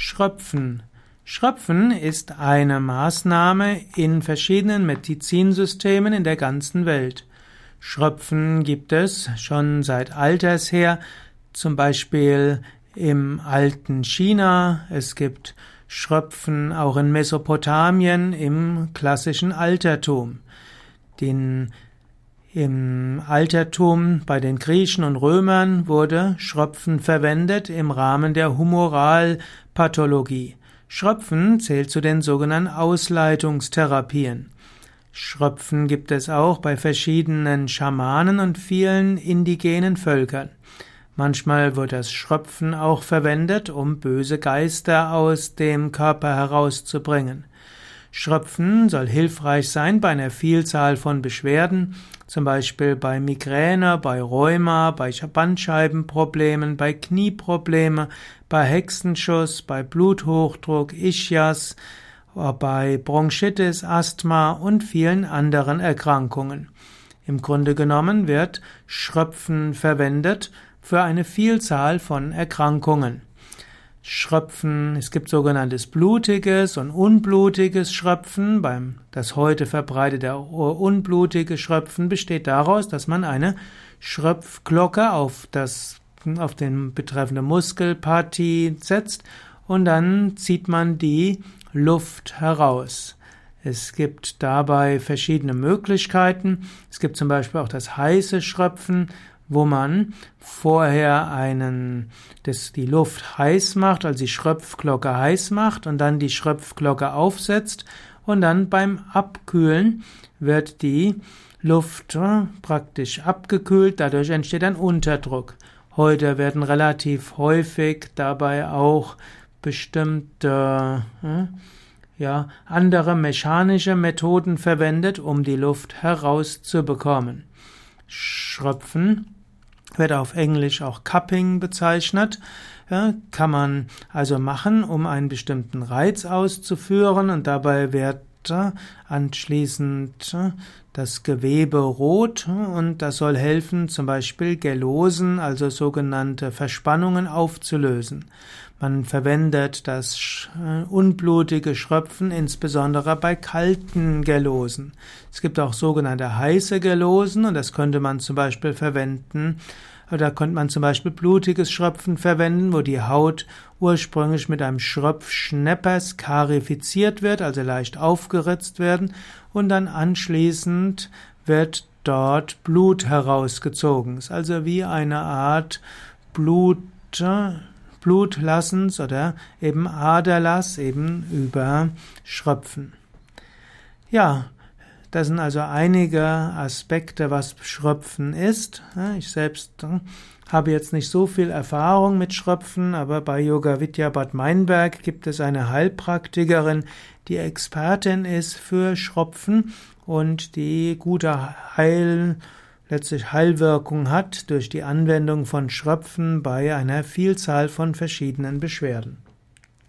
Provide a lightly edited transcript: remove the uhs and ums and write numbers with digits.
Schröpfen. Schröpfen ist eine Maßnahme in verschiedenen Medizinsystemen in der ganzen Welt. Schröpfen gibt es schon seit alters her, zum Beispiel im alten China. Es gibt Schröpfen auch in Mesopotamien im klassischen Altertum. Im Altertum bei den Griechen und Römern wurde Schröpfen verwendet im Rahmen der Humoralpathologie. Schröpfen zählt zu den sogenannten Ausleitungstherapien. Schröpfen gibt es auch bei verschiedenen Schamanen und vielen indigenen Völkern. Manchmal wird das Schröpfen auch verwendet, um böse Geister aus dem Körper herauszubringen. Schröpfen soll hilfreich sein bei einer Vielzahl von Beschwerden, zum Beispiel bei Migräne, bei Rheuma, bei Bandscheibenproblemen, bei Knieproblemen, bei Hexenschuss, bei Bluthochdruck, Ischias, bei Bronchitis, Asthma und vielen anderen Erkrankungen. Im Grunde genommen wird Schröpfen verwendet für eine Vielzahl von Erkrankungen. Schröpfen, es gibt sogenanntes blutiges und unblutiges Schröpfen. Das heute verbreitete unblutige Schröpfen besteht daraus, dass man eine Schröpfglocke auf den betreffenden Muskelpartie setzt und dann zieht man die Luft heraus. Es gibt dabei verschiedene Möglichkeiten. Es gibt zum Beispiel auch das heiße Schröpfen, wo man vorher die Luft heiß macht, also die Schröpfglocke heiß macht und dann die Schröpfglocke aufsetzt und dann beim Abkühlen wird die Luft praktisch abgekühlt, dadurch entsteht ein Unterdruck. Heute werden relativ häufig dabei auch bestimmte andere mechanische Methoden verwendet, um die Luft herauszubekommen. Schröpfen wird auf Englisch auch Cupping bezeichnet, kann man also machen, um einen bestimmten Reiz auszuführen und dabei wird anschließend das Gewebe rot und das soll helfen, zum Beispiel Gelosen, also sogenannte Verspannungen aufzulösen. Man verwendet das unblutige Schröpfen insbesondere bei kalten Gelosen. Es gibt auch sogenannte heiße Gelosen und das könnte man zum Beispiel verwenden. Da könnte man zum Beispiel blutiges Schröpfen verwenden, wo die Haut ursprünglich mit einem Schröpfschnepper skarifiziert wird, also leicht aufgeritzt werden und dann anschließend wird dort Blut herausgezogen. Es ist also wie eine Art Blutlassens oder eben Aderlass eben über Schröpfen. Ja, das sind also einige Aspekte, was Schröpfen ist. Ich selbst habe jetzt nicht so viel Erfahrung mit Schröpfen, aber bei Yoga Vidya Bad Meinberg gibt es eine Heilpraktikerin, die Expertin ist für Schröpfen und die gute Heilwirkung hat durch die Anwendung von Schröpfen bei einer Vielzahl von verschiedenen Beschwerden.